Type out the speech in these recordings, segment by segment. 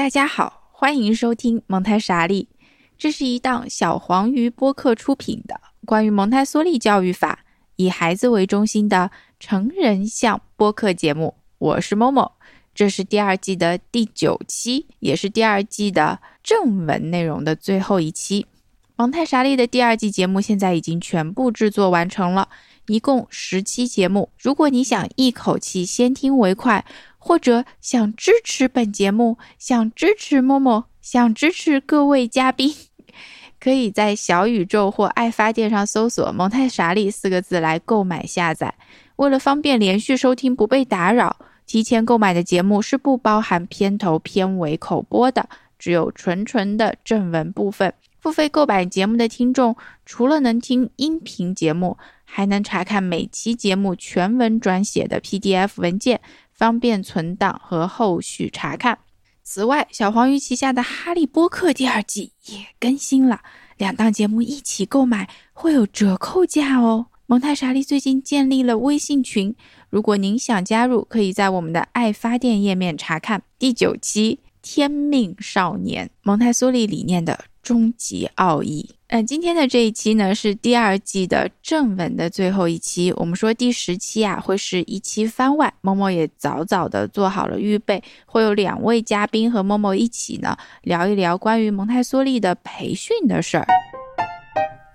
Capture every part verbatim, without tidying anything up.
大家好，欢迎收听蒙台莎利，这是一档小黄鱼播客出品的关于蒙台梭利教育法以孩子为中心的成人向播客节目。我是 Momo， 这是第二季的第九期，也是第二季的正文内容的最后一期。蒙台莎利的第二季节目现在已经全部制作完成了，一共十期节目。如果你想一口气先听为快，或者想支持本节目，想支持 Momo， 想支持各位嘉宾，可以在小宇宙或爱发电上搜索蒙台莎利四个字来购买下载。为了方便连续收听不被打扰，提前购买的节目是不包含片头片尾口播的，只有纯纯的正文部分。付费购买节目的听众除了能听音频节目，还能查看每期节目全文转写的 P D F 文件，方便存档和后续查看。此外，小黄鱼旗下的《哈利波特》第二季也更新了，两档节目一起购买会有折扣价哦。蒙台莎利最近建立了微信群，如果您想加入，可以在我们的爱发电页面查看。第九期，天命少年，蒙台梭利理念的终极奥义。嗯，今天的这一期呢是第二季的正文的最后一期。我们说第十期啊会是一期番外，默默也早早的做好了预备，会有两位嘉宾和默默一起呢聊一聊关于蒙台梭利的培训的事儿。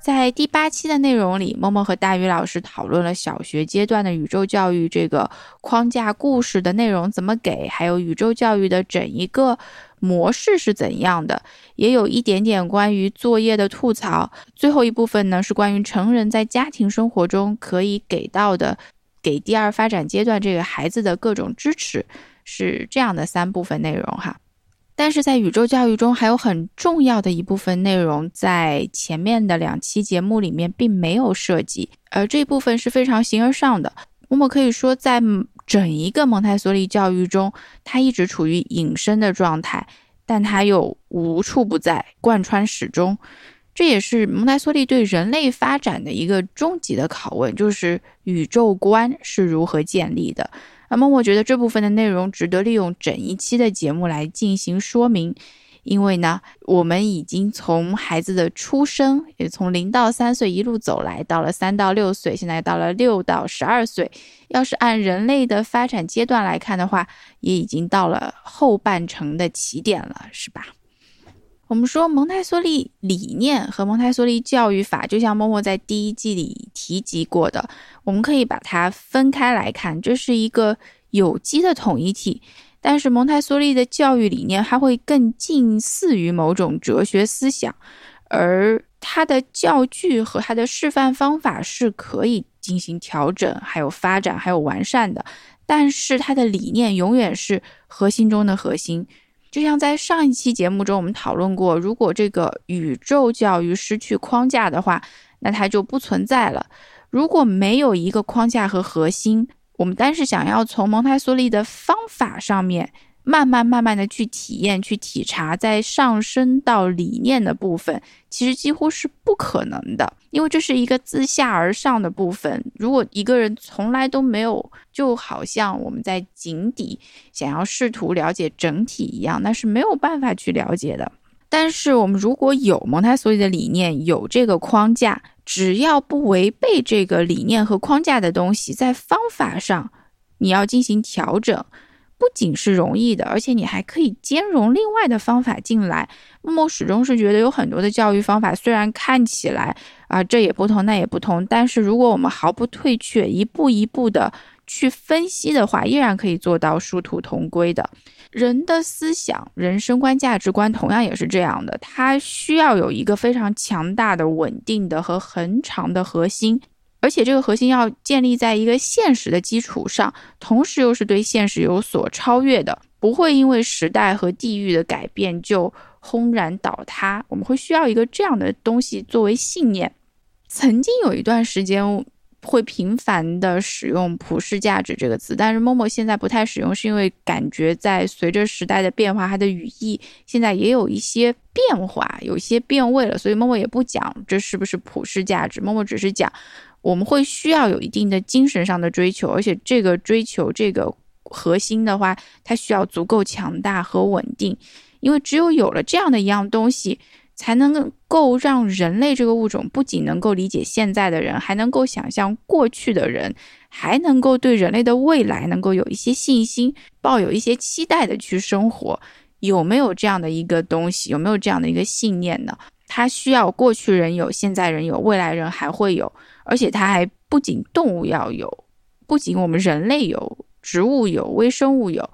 在第八期的内容里，默默和大宇老师讨论了小学阶段的宇宙教育这个框架，故事的内容怎么给，还有宇宙教育的整一个模式是怎样的，也有一点点关于作业的吐槽。最后一部分呢是关于成人在家庭生活中可以给到的，给第二发展阶段这个孩子的各种支持，是这样的三部分内容哈。但是在宇宙教育中还有很重要的一部分内容在前面的两期节目里面并没有涉及，而这部分是非常形而上的。我们可以说在整一个蒙台梭利教育中，它一直处于隐身的状态，但它又无处不在，贯穿始终。这也是蒙台梭利对人类发展的一个终极的拷问，就是宇宙观是如何建立的。那么我觉得这部分的内容值得利用整一期的节目来进行说明，因为呢我们已经从孩子的出生，也从零到三岁一路走来，到了三到六岁，现在到了六到十二岁，要是按人类的发展阶段来看的话，也已经到了后半程的起点了，是吧？我们说蒙台梭利理念和蒙台梭利教育法，就像默默在第一季里提及过的，我们可以把它分开来看，这是一个有机的统一体。但是蒙台梭利的教育理念它会更近似于某种哲学思想，而它的教具和它的示范方法是可以进行调整，还有发展，还有完善的，但是它的理念永远是核心中的核心。就像在上一期节目中我们讨论过，如果这个宇宙教育失去框架的话，那它就不存在了。如果没有一个框架和核心，我们单是想要从蒙台梭利的方法上面慢慢慢慢的去体验，去体察，再上升到理念的部分，其实几乎是不可能的，因为这是一个自下而上的部分。如果一个人从来都没有，就好像我们在井底想要试图了解整体一样，那是没有办法去了解的。但是我们如果有蒙台梭利的理念，有这个框架，只要不违背这个理念和框架的东西，在方法上你要进行调整，不仅是容易的，而且你还可以兼容另外的方法进来。默默始终是觉得有很多的教育方法，虽然看起来啊、呃、这也不同那也不同，但是如果我们毫不退却，一步一步的去分析的话，依然可以做到殊途同归的。人的思想、人生观、价值观同样也是这样的，它需要有一个非常强大的、稳定的和恒长的核心，而且这个核心要建立在一个现实的基础上，同时又是对现实有所超越的，不会因为时代和地域的改变就轰然倒塌。我们会需要一个这样的东西作为信念。曾经有一段时间会频繁的使用普世价值这个词，但是 Momo 现在不太使用，是因为感觉在随着时代的变化，它的语义现在也有一些变化，有一些变味了，所以 Momo 也不讲这是不是普世价值。 Momo 只是讲我们会需要有一定的精神上的追求，而且这个追求这个核心的话，它需要足够强大和稳定，因为只有有了这样的一样东西，才能够让人类这个物种不仅能够理解现在的人，还能够想象过去的人，还能够对人类的未来能够有一些信心，抱有一些期待的去生活。有没有这样的一个东西，有没有这样的一个信念呢？它需要过去人有，现在人有，未来人还会有，而且它还不仅动物要有，不仅我们人类有，植物有，微生物有，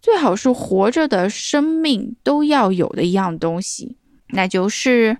最好是活着的生命都要有的一样东西，那就是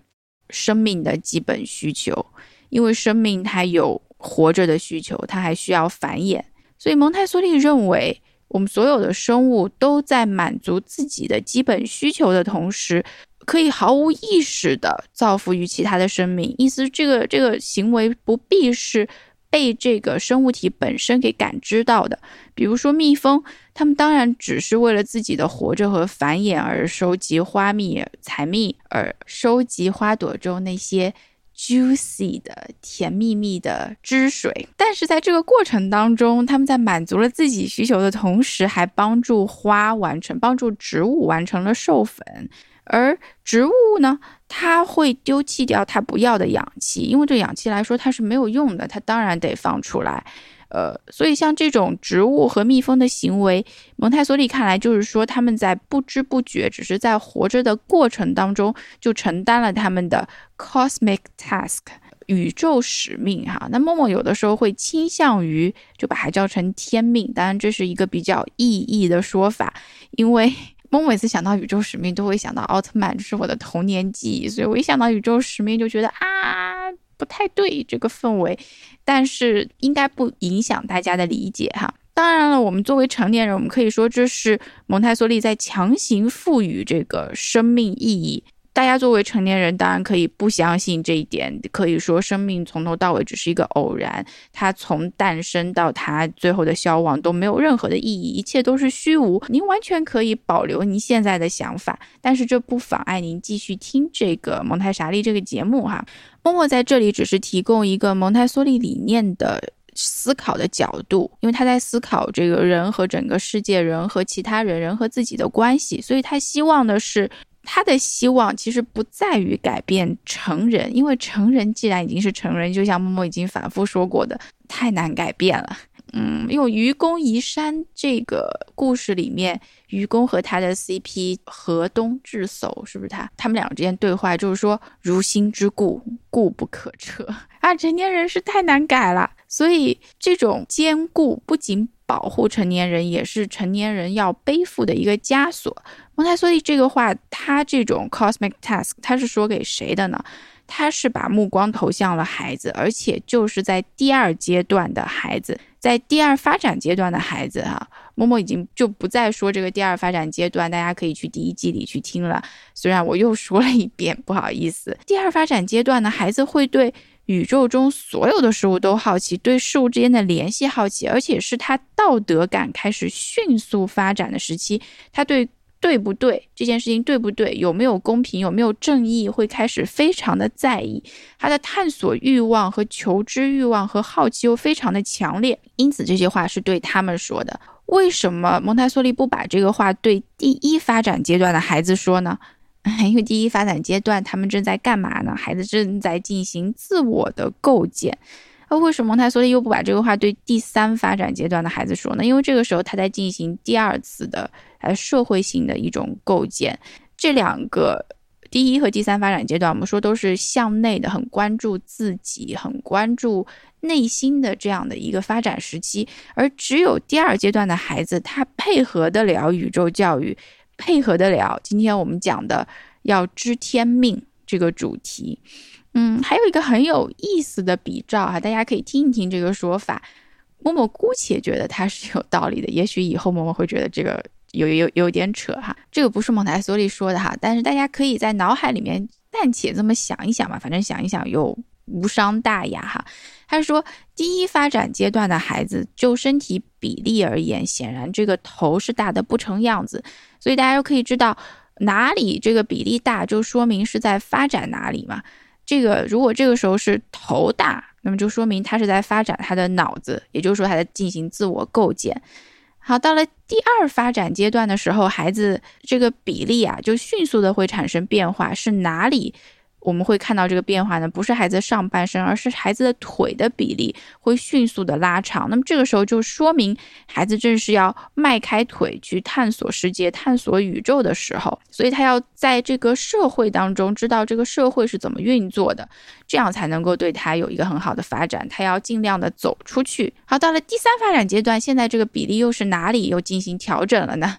生命的基本需求。因为生命它有活着的需求，它还需要繁衍，所以蒙台梭利认为，我们所有的生物都在满足自己的基本需求的同时，可以毫无意识的造福于其他的生命。意思这个这个行为不必是被这个生物体本身给感知到的。比如说蜜蜂，它们当然只是为了自己的活着和繁衍而收集花蜜、采蜜，而收集花朵中那些 juicy 的甜蜜蜜的汁水。但是在这个过程当中，它们在满足了自己需求的同时，还帮助花完成，帮助植物完成了授粉。而植物呢，它会丢弃掉它不要的氧气，因为对氧气来说它是没有用的，它当然得放出来。呃，所以像这种植物和蜜蜂的行为，蒙台梭利看来就是说，他们在不知不觉，只是在活着的过程当中就承担了他们的 cosmic task 宇宙使命哈。那默默有的时候会倾向于就把它叫成天命，当然这是一个比较意义的说法，因为Momo每次想到宇宙使命都会想到奥特曼，这是我的童年记忆，所以我一想到宇宙使命就觉得啊不太对这个氛围，但是应该不影响大家的理解哈。当然了，我们作为成年人，我们可以说这是蒙台梭利在强行赋予这个生命意义。大家作为成年人当然可以不相信这一点，可以说生命从头到尾只是一个偶然，它从诞生到它最后的消亡都没有任何的意义，一切都是虚无。您完全可以保留您现在的想法，但是这不妨碍您继续听这个蒙台莎利这个节目哈。默默在这里只是提供一个蒙台梭利理念的思考的角度，因为他在思考这个人和整个世界，人和其他人，人和自己的关系，所以他希望的是，他的希望其实不在于改变成人，因为成人既然已经是成人，就像默默已经反复说过的，太难改变了。嗯，用愚公移山这个故事里面，愚公和他的 C P 河东智叟，是不是他他们两个之间对话，就是说如心之故，故不可彻啊，成年人是太难改了。所以这种兼顾不仅保护成年人，也是成年人要背负的一个枷锁。蒙台梭利这个话，他这种 cosmic task 他是说给谁的呢？他是把目光投向了孩子，而且就是在第二阶段的孩子，在第二发展阶段的孩子哈。默默已经就不再说这个第二发展阶段，大家可以去第一季里去听了，虽然我又说了一遍，不好意思。第二发展阶段的孩子会对宇宙中所有的事物都好奇，对事物之间的联系好奇，而且是他道德感开始迅速发展的时期，他对对不对这件事情，对不对，有没有公平，有没有正义，会开始非常的在意，他的探索欲望和求知欲望和好奇又非常的强烈，因此这些话是对他们说的。为什么蒙台梭利不把这个话对第一发展阶段的孩子说呢？因为第一发展阶段他们正在干嘛呢？孩子正在进行自我的构建。那为什么蒙台梭利又不把这个话对第三发展阶段的孩子说呢？因为这个时候他在进行第二次的社会性的一种构建。这两个第一和第三发展阶段，我们说都是向内的，很关注自己，很关注内心的这样的一个发展时期。而只有第二阶段的孩子，他配合得了宇宙教育，配合得了今天我们讲的要知天命这个主题。嗯，还有一个很有意思的比照啊，大家可以听一听这个说法。默默姑且觉得它是有道理的，也许以后默默会觉得这个有有有点扯哈，这个不是蒙台梭利说的哈，但是大家可以在脑海里面暂且这么想一想吧，反正想一想又无伤大雅哈。他说，第一发展阶段的孩子，就身体比例而言，显然这个头是大的不成样子，所以大家就可以知道哪里这个比例大，就说明是在发展哪里嘛。这个如果这个时候是头大，那么就说明他是在发展他的脑子，也就是说他在进行自我构建。好，到了第二发展阶段的时候，孩子这个比例啊就迅速的会产生变化。是哪里我们会看到这个变化呢？不是孩子上半身，而是孩子的腿的比例会迅速的拉长。那么这个时候就说明孩子正是要迈开腿去探索世界，探索宇宙的时候，所以他要在这个社会当中知道这个社会是怎么运作的，这样才能够对他有一个很好的发展，他要尽量的走出去。好，到了第三发展阶段，现在这个比例又是哪里又进行调整了呢？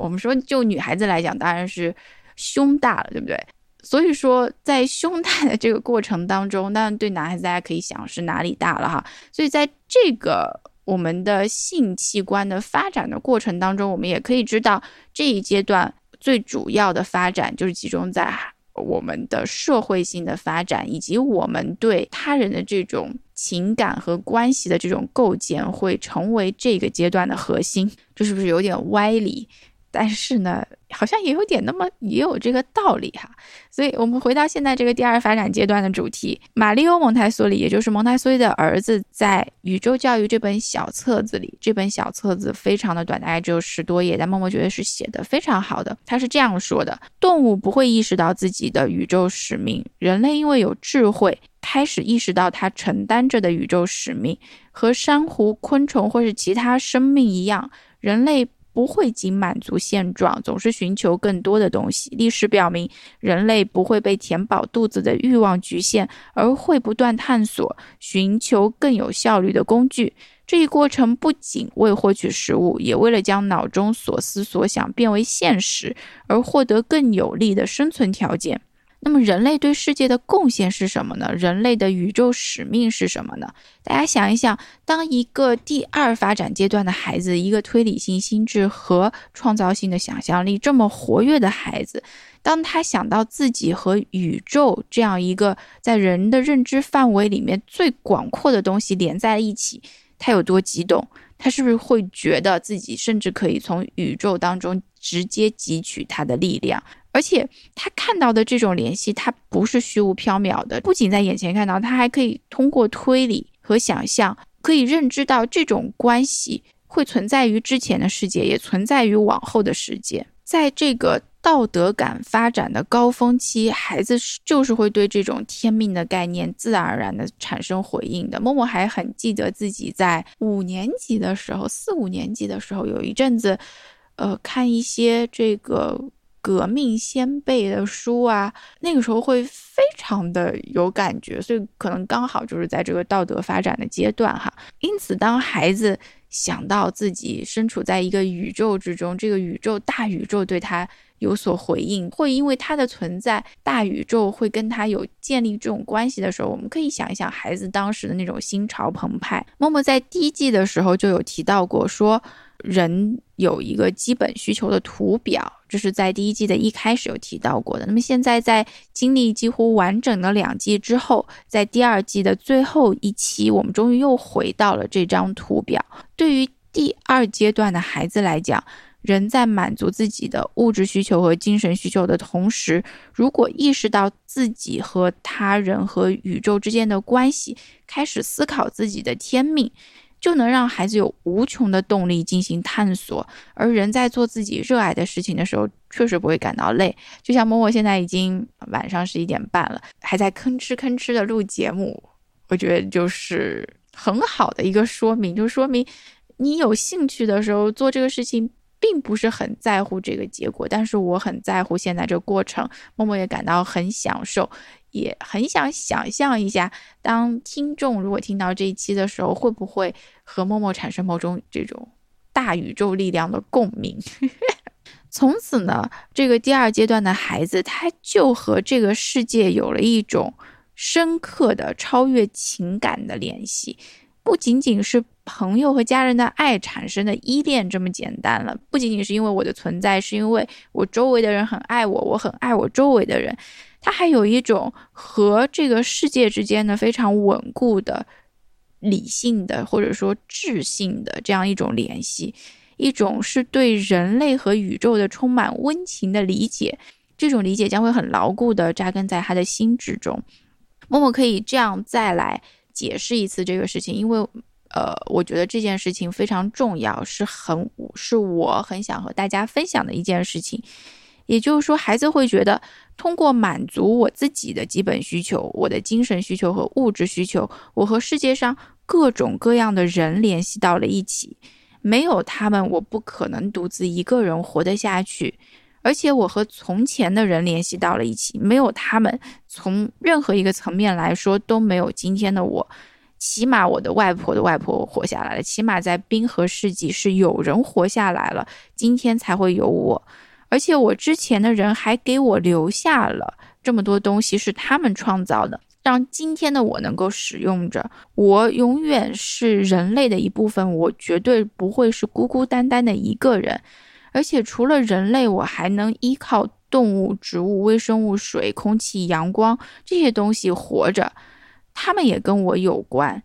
我们说就女孩子来讲，当然是胸大了，对不对？所以说在胸大的这个过程当中，当然对男孩子大家可以想是哪里大了哈。所以在这个我们的性器官的发展的过程当中，我们也可以知道这一阶段最主要的发展就是集中在我们的社会性的发展，以及我们对他人的这种情感和关系的这种构建会成为这个阶段的核心。这是不是有点歪理？但是呢好像也有点那么也有这个道理哈。所以我们回到现在这个第二发展阶段的主题，马利欧蒙台梭利也就是蒙台梭利的儿子在《宇宙教育》这本小册子里，这本小册子非常的短，大概只有十多页，但默默觉得是写的非常好的。他是这样说的：动物不会意识到自己的宇宙使命，人类因为有智慧开始意识到他承担着的宇宙使命。和珊瑚、昆虫或是其他生命一样，人类不会仅满足现状，总是寻求更多的东西。历史表明，人类不会被填饱肚子的欲望局限，而会不断探索，寻求更有效率的工具。这一过程不仅为获取食物，也为了将脑中所思所想变为现实，而获得更有利的生存条件。那么人类对世界的贡献是什么呢？人类的宇宙使命是什么呢？大家想一想，当一个第二发展阶段的孩子，一个推理性心智和创造性的想象力这么活跃的孩子，当他想到自己和宇宙这样一个在人的认知范围里面最广阔的东西连在一起，他有多激动？他是不是会觉得自己甚至可以从宇宙当中直接汲取它的力量？而且他看到的这种联系，它不是虚无缥缈的，不仅在眼前看到，他还可以通过推理和想象，可以认知到这种关系会存在于之前的世界，也存在于往后的世界。在这个道德感发展的高峰期，孩子就是会对这种天命的概念自然而然的产生回应的。默默还很记得自己在五年级的时候，四五年级的时候，有一阵子，呃，看一些这个革命先辈的书啊，那个时候会非常的有感觉，所以可能刚好就是在这个道德发展的阶段哈。因此当孩子想到自己身处在一个宇宙之中，这个宇宙大宇宙对他有所回应，会因为他的存在，大宇宙会跟他有建立这种关系的时候，我们可以想一想孩子当时的那种心潮澎湃。默默在第一季的时候就有提到过，说人有一个基本需求的图表，这是在第一季的一开始有提到过的。那么现在在经历几乎完整的两季之后，在第二季的最后一期，我们终于又回到了这张图表。对于第二阶段的孩子来讲，人在满足自己的物质需求和精神需求的同时，如果意识到自己和他人和宇宙之间的关系，开始思考自己的天命，就能让孩子有无穷的动力进行探索。而人在做自己热爱的事情的时候，确实不会感到累。就像默默现在已经晚上十一点半了，还在吭哧吭哧的录节目，我觉得就是很好的一个说明，就说明你有兴趣的时候做这个事情，并不是很在乎这个结果，但是我很在乎现在这个过程。默默也感到很享受，也很想想象一下，当听众如果听到这一期的时候，会不会和默默产生某种这种大宇宙力量的共鸣。从此呢，这个第二阶段的孩子，他就和这个世界有了一种深刻的超越情感的联系，不仅仅是朋友和家人的爱产生的依恋这么简单了，不仅仅是因为我的存在，是因为我周围的人很爱我，我很爱我周围的人。它还有一种和这个世界之间的非常稳固的理性的或者说智性的这样一种联系，一种是对人类和宇宙的充满温情的理解，这种理解将会很牢固的扎根在他的心之中。默默可以这样再来解释一次这个事情，因为呃，我觉得这件事情非常重要，是很是我很想和大家分享的一件事情。也就是说，孩子会觉得通过满足我自己的基本需求，我的精神需求和物质需求，我和世界上各种各样的人联系到了一起，没有他们我不可能独自一个人活得下去，而且我和从前的人联系到了一起，没有他们从任何一个层面来说都没有今天的我。起码我的外婆的外婆活下来了，起码在冰河世纪是有人活下来了，今天才会有我。而且我之前的人还给我留下了这么多东西，是他们创造的，让今天的我能够使用着。我永远是人类的一部分，我绝对不会是孤孤单单的一个人。而且除了人类，我还能依靠动物、植物、微生物、水、空气、阳光这些东西活着，他们也跟我有关。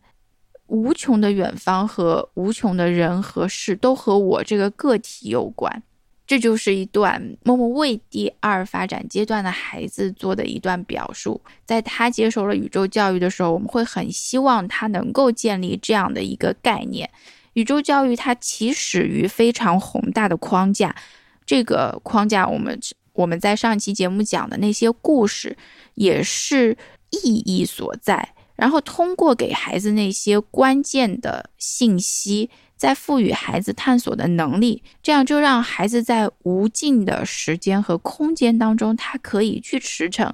无穷的远方和无穷的人和事都和我这个个体有关。这就是一段默默为第二发展阶段的孩子做的一段表述。在他接受了宇宙教育的时候，我们会很希望他能够建立这样的一个概念。宇宙教育它起始于非常宏大的框架，这个框架我们我们在上期节目讲的那些故事也是意义所在，然后通过给孩子那些关键的信息，再赋予孩子探索的能力，这样就让孩子在无尽的时间和空间当中，他可以去驰骋，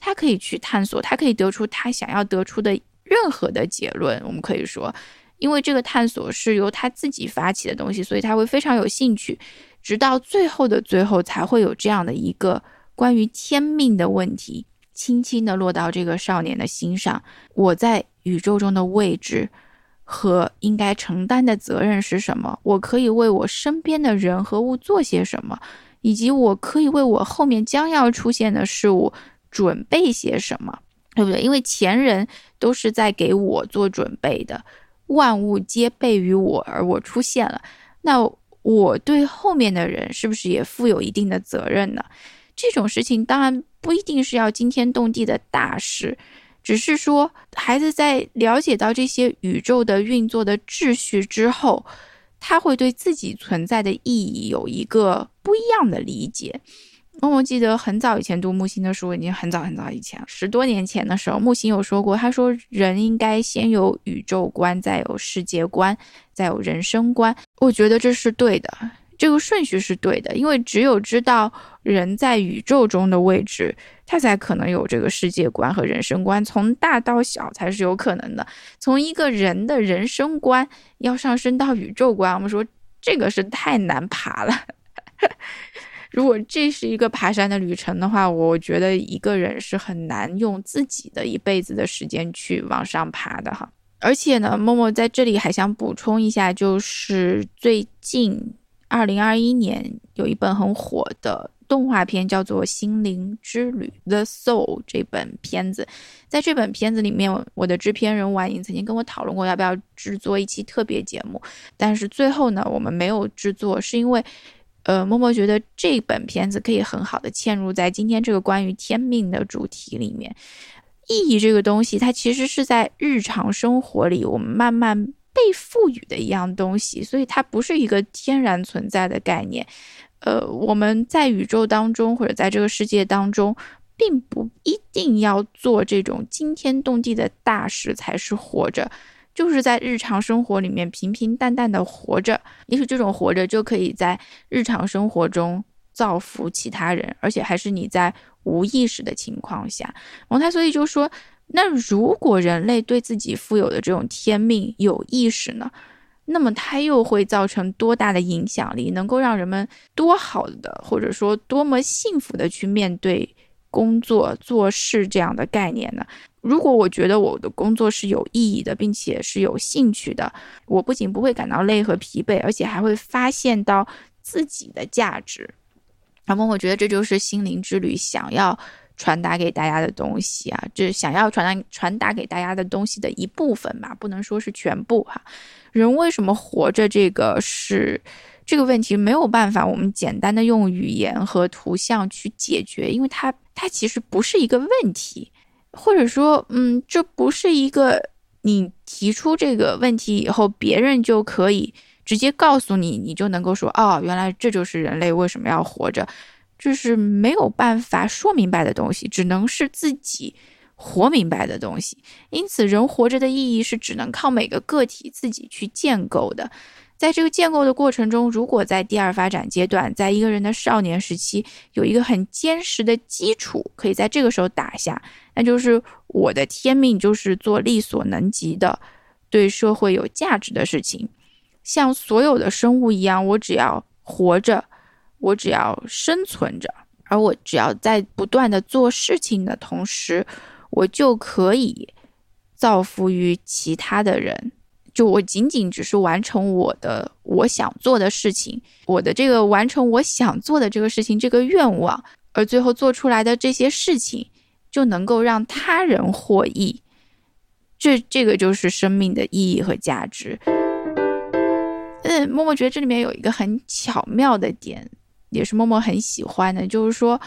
他可以去探索，他可以得出他想要得出的任何的结论。我们可以说，因为这个探索是由他自己发起的东西，所以他会非常有兴趣，直到最后的最后才会有这样的一个关于天命的问题轻轻地落到这个少年的心上。我在宇宙中的位置和应该承担的责任是什么？我可以为我身边的人和物做些什么？以及我可以为我后面将要出现的事物准备些什么？对不对？因为前人都是在给我做准备的，万物皆备于我，而我出现了。那我对后面的人是不是也负有一定的责任呢？这种事情当然不一定是要惊天动地的大事，只是说孩子在了解到这些宇宙的运作的秩序之后，他会对自己存在的意义有一个不一样的理解。嗯、我记得很早以前读木心的书，已经很早很早以前，十多年前的时候，木心有说过，他说人应该先有宇宙观，再有世界观，再有人生观。我觉得这是对的，这个顺序是对的，因为只有知道人在宇宙中的位置，他才可能有这个世界观和人生观，从大到小才是有可能的。从一个人的人生观要上升到宇宙观，我们说这个是太难爬了。如果这是一个爬山的旅程的话，我觉得一个人是很难用自己的一辈子的时间去往上爬的哈。而且呢，默默在这里还想补充一下，就是最近二零二一年有一本很火的动画片叫做《心灵之旅》 The Soul 这本片子。在这本片子里面，我的制片人婉莹曾经跟我讨论过要不要制作一期特别节目，但是最后呢我们没有制作，是因为呃，默默觉得这本片子可以很好的嵌入在今天这个关于天命的主题里面。意义这个东西它其实是在日常生活里我们慢慢被赋予的一样东西，所以它不是一个天然存在的概念。呃，我们在宇宙当中或者在这个世界当中并不一定要做这种惊天动地的大事才是活着，就是在日常生活里面平平淡淡的活着，也许这种活着就可以在日常生活中造福其他人，而且还是你在无意识的情况下。蒙台梭利就说，那如果人类对自己负有的这种天命有意识呢，那么它又会造成多大的影响力，能够让人们多好的或者说多么幸福的去面对工作做事这样的概念呢？如果我觉得我的工作是有意义的并且是有兴趣的，我不仅不会感到累和疲惫，而且还会发现到自己的价值。然后我觉得这就是心灵之旅想要传达给大家的东西啊，这想要传达传达给大家的东西的一部分吧，不能说是全部哈、啊。人为什么活着，这个是这个问题没有办法我们简单的用语言和图像去解决，因为它它其实不是一个问题，或者说嗯，这不是一个你提出这个问题以后，别人就可以直接告诉你，你就能够说，哦，原来这就是人类为什么要活着。这是没有办法说明白的东西，只能是自己活明白的东西。因此人活着的意义是只能靠每个个体自己去建构的。在这个建构的过程中，如果在第二发展阶段，在一个人的少年时期有一个很坚实的基础，可以在这个时候打下，那就是我的天命就是做力所能及的对社会有价值的事情。像所有的生物一样，我只要活着，我只要生存着，而我只要在不断的做事情的同时，我就可以造福于其他的人。就我仅仅只是完成我的我想做的事情，我的这个完成我想做的这个事情，这个愿望，而最后做出来的这些事情就能够让他人获益。这这个就是生命的意义和价值。嗯，默默觉得这里面有一个很巧妙的点，也是默默很喜欢的，就是说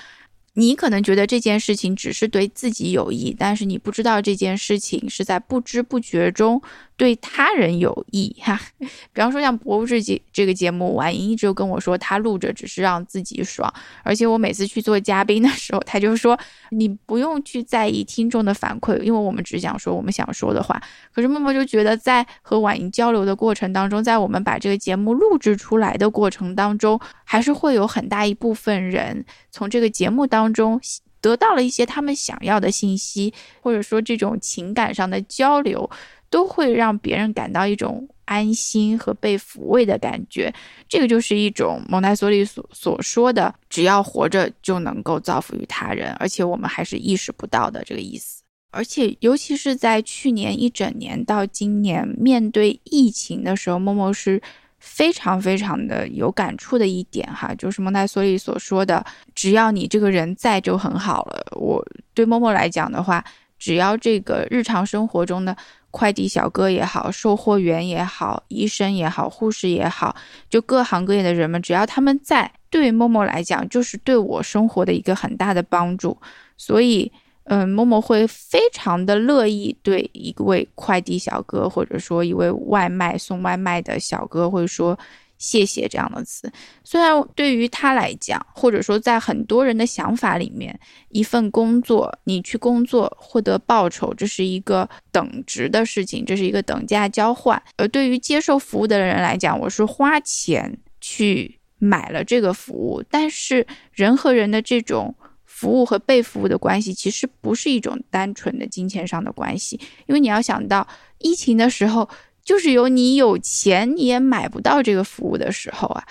你可能觉得这件事情只是对自己有益，但是你不知道这件事情是在不知不觉中对他人有益哈。比方说像博物志这个节目，婉莹一直跟我说她录着只是让自己爽，而且我每次去做嘉宾的时候，她就说你不用去在意听众的反馈，因为我们只想说我们想说的话。可是默默就觉得在和婉莹交流的过程当中，在我们把这个节目录制出来的过程当中，还是会有很大一部分人从这个节目当中得到了一些他们想要的信息，或者说这种情感上的交流，都会让别人感到一种安心和被抚慰的感觉。这个就是一种蒙台梭利 所, 所说的只要活着就能够造福于他人，而且我们还是意识不到的这个意思。而且尤其是在去年一整年到今年面对疫情的时候，默默是非常非常的有感触的一点哈，就是蒙台梭利所说的只要你这个人在就很好了。我对默默来讲的话，只要这个日常生活中的快递小哥也好，售货员也好，医生也好，护士也好，就各行各业的人们，只要他们在，对于默默来讲就是对我生活的一个很大的帮助。所以嗯，默默会非常的乐意对一位快递小哥，或者说一位外卖送外卖的小哥会说谢谢这样的词。虽然对于他来讲，或者说在很多人的想法里面，一份工作，你去工作获得报酬，这是一个等值的事情，这是一个等价交换。而对于接受服务的人来讲，我是花钱去买了这个服务，但是人和人的这种服务和被服务的关系其实不是一种单纯的金钱上的关系。因为你要想到疫情的时候，就是有你有钱你也买不到这个服务的时候啊，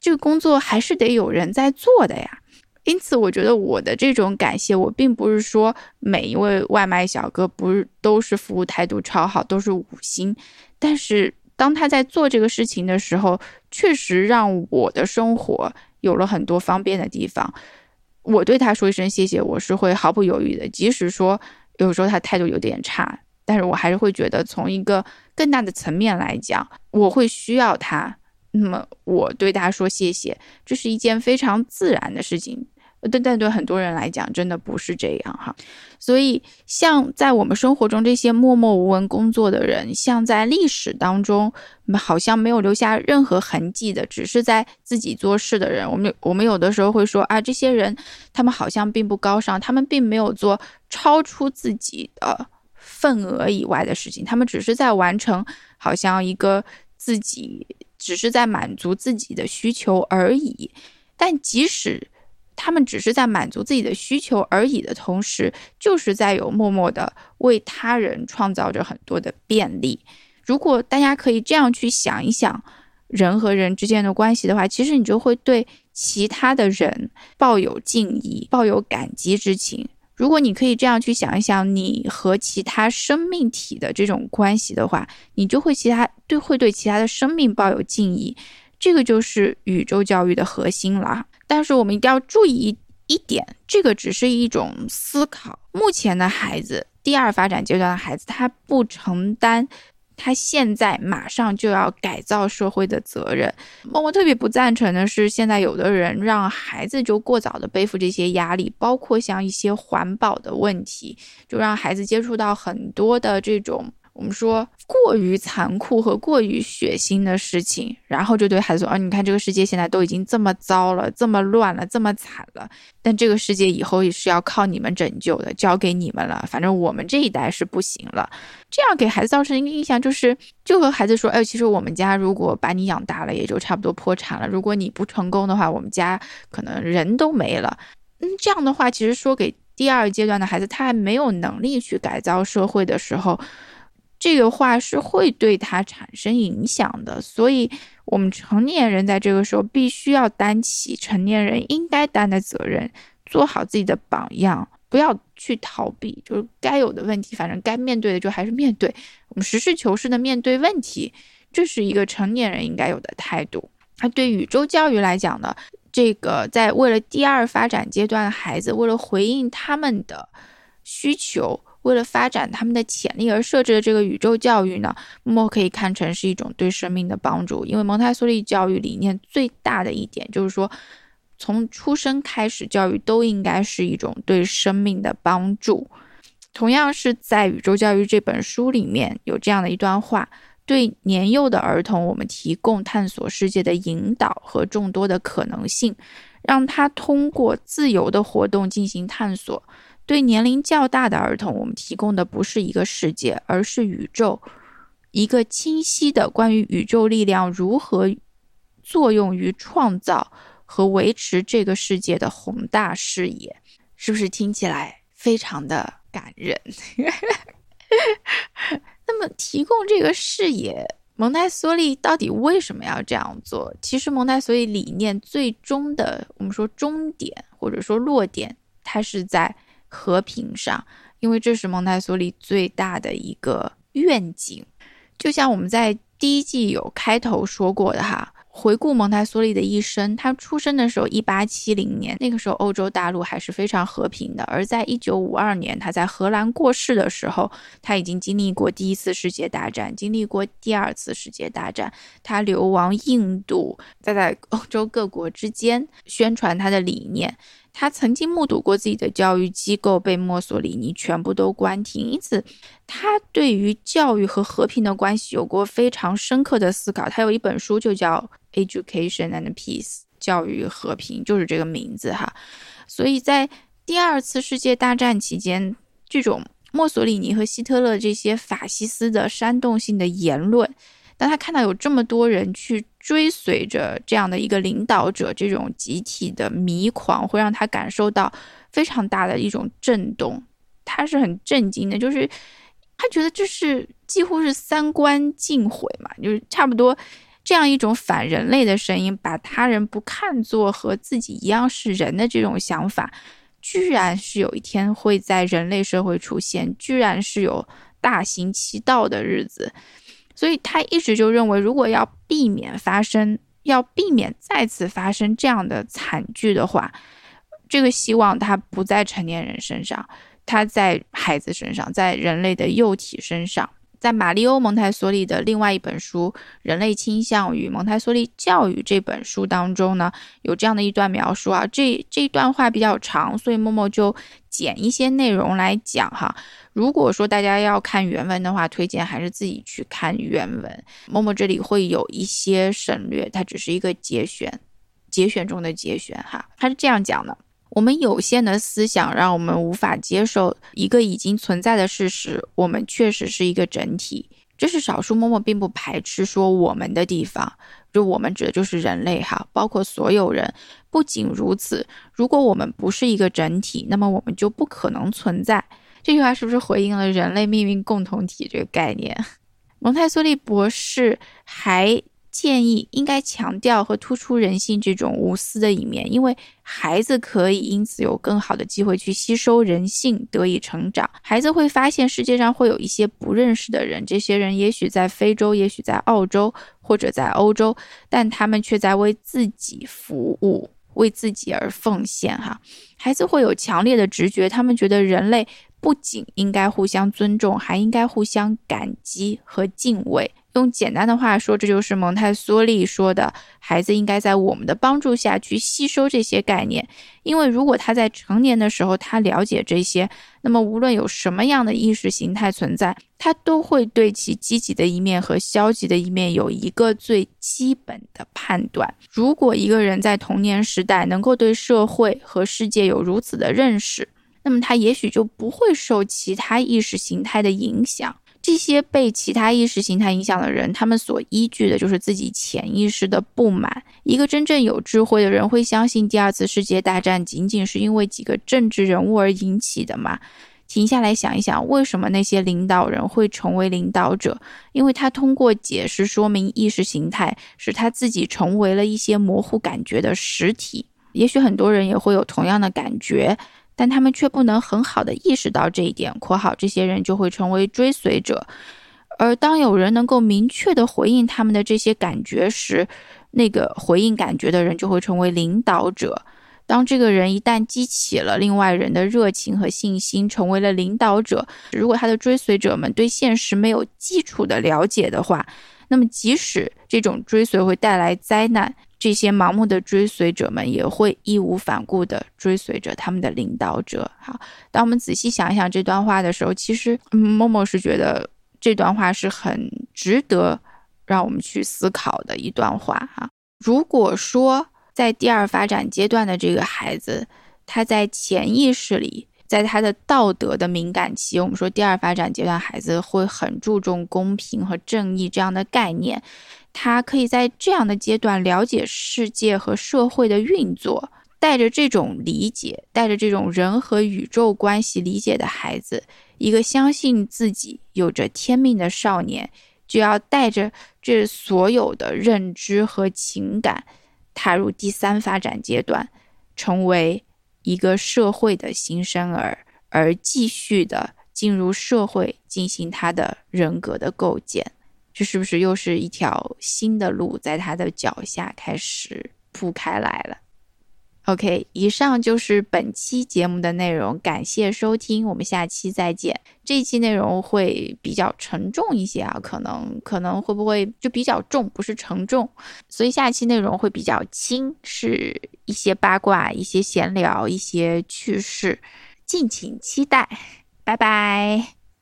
这个工作还是得有人在做的呀。因此我觉得我的这种感谢，我并不是说每一位外卖小哥不是都是服务态度超好，都是五星，但是当他在做这个事情的时候，确实让我的生活有了很多方便的地方。我对他说一声谢谢，我是会毫不犹豫的，即使说有时候他态度有点差，但是我还是会觉得从一个更大的层面来讲，我会需要他，那么我对他说谢谢，这是一件非常自然的事情。但但对很多人来讲真的不是这样哈。所以像在我们生活中这些默默无闻工作的人，像在历史当中好像没有留下任何痕迹的，只是在自己做事的人，我们我们有的时候会说啊，这些人他们好像并不高尚，他们并没有做超出自己的份额以外的事情，他们只是在完成好像一个自己只是在满足自己的需求而已。但即使他们只是在满足自己的需求而已的同时，就是在有默默的为他人创造着很多的便利。如果大家可以这样去想一想人和人之间的关系的话，其实你就会对其他的人抱有敬意，抱有感激之情。如果你可以这样去想一想你和其他生命体的这种关系的话，你就会其他对会对其他的生命抱有敬意。这个就是宇宙教育的核心了。但是我们一定要注意一点，这个只是一种思考。目前的孩子，第二发展阶段的孩子，他不承担他现在马上就要改造社会的责任。默默特别不赞成的是，现在有的人让孩子就过早的背负这些压力，包括像一些环保的问题，就让孩子接触到很多的这种我们说过于残酷和过于血腥的事情，然后就对孩子说，啊，你看这个世界现在都已经这么糟了，这么乱了，这么惨了，但这个世界以后也是要靠你们拯救的，交给你们了，反正我们这一代是不行了。这样给孩子造成一个印象，就是就和孩子说，哎，其实我们家如果把你养大了也就差不多破产了，如果你不成功的话，我们家可能人都没了。嗯，这样的话其实说给第二阶段的孩子，他还没有能力去改造社会的时候，这个话是会对他产生影响的。所以我们成年人在这个时候必须要担起成年人应该担的责任，做好自己的榜样，不要去逃避，就是该有的问题反正该面对的就还是面对，我们实事求是的面对问题，这是一个成年人应该有的态度。那对宇宙教育来讲呢，这个在为了第二发展阶段的孩子，为了回应他们的需求，为了发展他们的潜力而设置的这个宇宙教育呢，默可以看成是一种对生命的帮助。因为蒙台梭利教育理念最大的一点就是说，从出生开始教育都应该是一种对生命的帮助。同样是在《宇宙教育》这本书里面有这样的一段话，对年幼的儿童，我们提供探索世界的引导和众多的可能性，让他通过自由的活动进行探索。对年龄较大的儿童，我们提供的不是一个世界，而是宇宙，一个清晰的关于宇宙力量如何作用于创造和维持这个世界的宏大视野。是不是听起来非常的感人？那么提供这个视野，蒙台梭利到底为什么要这样做？其实蒙台梭利理念最终的，我们说终点或者说落点，它是在和平上，因为这是蒙台梭利最大的一个愿景。就像我们在第一季有开头说过的哈，回顾蒙台梭利的一生，他出生的时候一八七零年，那个时候欧洲大陆还是非常和平的，而在一九五二年他在荷兰过世的时候，他已经经历过第一次世界大战，经历过第二次世界大战，他流亡印度，在在欧洲各国之间宣传他的理念。他曾经目睹过自己的教育机构被墨索里尼全部都关停，因此他对于教育和和平的关系有过非常深刻的思考。他有一本书就叫 Education and Peace， 教育和平，就是这个名字哈。所以在第二次世界大战期间，这种墨索里尼和希特勒这些法西斯的煽动性的言论，当他看到有这么多人去追随着这样的一个领导者，这种集体的迷狂会让他感受到非常大的一种震动。他是很震惊的，就是他觉得这是几乎是三观尽毁嘛，就是差不多这样一种反人类的声音，把他人不看作和自己一样是人的这种想法，居然是有一天会在人类社会出现，居然是有大行其道的日子。所以他一直就认为，如果要避免发生，要避免再次发生这样的惨剧的话，这个希望他不在成年人身上，他在孩子身上，在人类的幼体身上。在马利欧·蒙台梭利的另外一本书《人类倾向与蒙台梭利教育》这本书当中呢，有这样的一段描述啊，这这段话比较长，所以默默就剪一些内容来讲哈。如果说大家要看原文的话，推荐还是自己去看原文。默默这里会有一些省略，它只是一个节选，节选中的节选哈。它是这样讲的。我们有限的思想让我们无法接受一个已经存在的事实，我们确实是一个整体。这是少数默默并不排斥说我们的地方，就我们指的就是人类哈，包括所有人。不仅如此，如果我们不是一个整体，那么我们就不可能存在。这句话是不是回应了人类命运共同体这个概念？蒙台梭利博士还建议应该强调和突出人性这种无私的一面，因为孩子可以因此有更好的机会去吸收人性，得以成长。孩子会发现世界上会有一些不认识的人，这些人也许在非洲，也许在澳洲，或者在欧洲，但他们却在为自己服务，为自己而奉献哈。孩子会有强烈的直觉，他们觉得人类不仅应该互相尊重，还应该互相感激和敬畏。用简单的话说，这就是蒙台梭利说的，孩子应该在我们的帮助下去吸收这些概念，因为如果他在成年的时候他了解这些，那么无论有什么样的意识形态存在，他都会对其积极的一面和消极的一面有一个最基本的判断。如果一个人在童年时代能够对社会和世界有如此的认识，那么他也许就不会受其他意识形态的影响。这些被其他意识形态影响的人，他们所依据的就是自己潜意识的不满。一个真正有智慧的人会相信第二次世界大战仅仅是因为几个政治人物而引起的吗？停下来想一想，为什么那些领导人会成为领导者？因为他通过解释说明意识形态，使他自己成为了一些模糊感觉的实体。也许很多人也会有同样的感觉，但他们却不能很好的意识到这一点，括号这些人就会成为追随者。而当有人能够明确的回应他们的这些感觉时，那个回应感觉的人就会成为领导者。当这个人一旦激起了另外人的热情和信心，成为了领导者，如果他的追随者们对现实没有基础的了解的话，那么即使这种追随会带来灾难，这些盲目的追随者们也会义无反顾地追随着他们的领导者。好，当我们仔细想一想这段话的时候，其实 Momo 是觉得这段话是很值得让我们去思考的一段话。如果说在第二发展阶段的这个孩子，他在潜意识里，在他的道德的敏感期，我们说第二发展阶段孩子会很注重公平和正义这样的概念，他可以在这样的阶段了解世界和社会的运作，带着这种理解，带着这种人和宇宙关系理解的孩子，一个相信自己有着天命的少年，就要带着这所有的认知和情感踏入第三发展阶段，成为一个社会的新生儿，而继续的进入社会，进行他的人格的构建。这是不是又是一条新的路在他的脚下开始铺开来了？ OK， 以上就是本期节目的内容，感谢收听，我们下期再见。这一期内容会比较沉重一些啊，可能可能会不会就比较重，不是沉重，所以下期内容会比较轻，是一些八卦，一些闲聊，一些趣事，敬请期待，拜拜。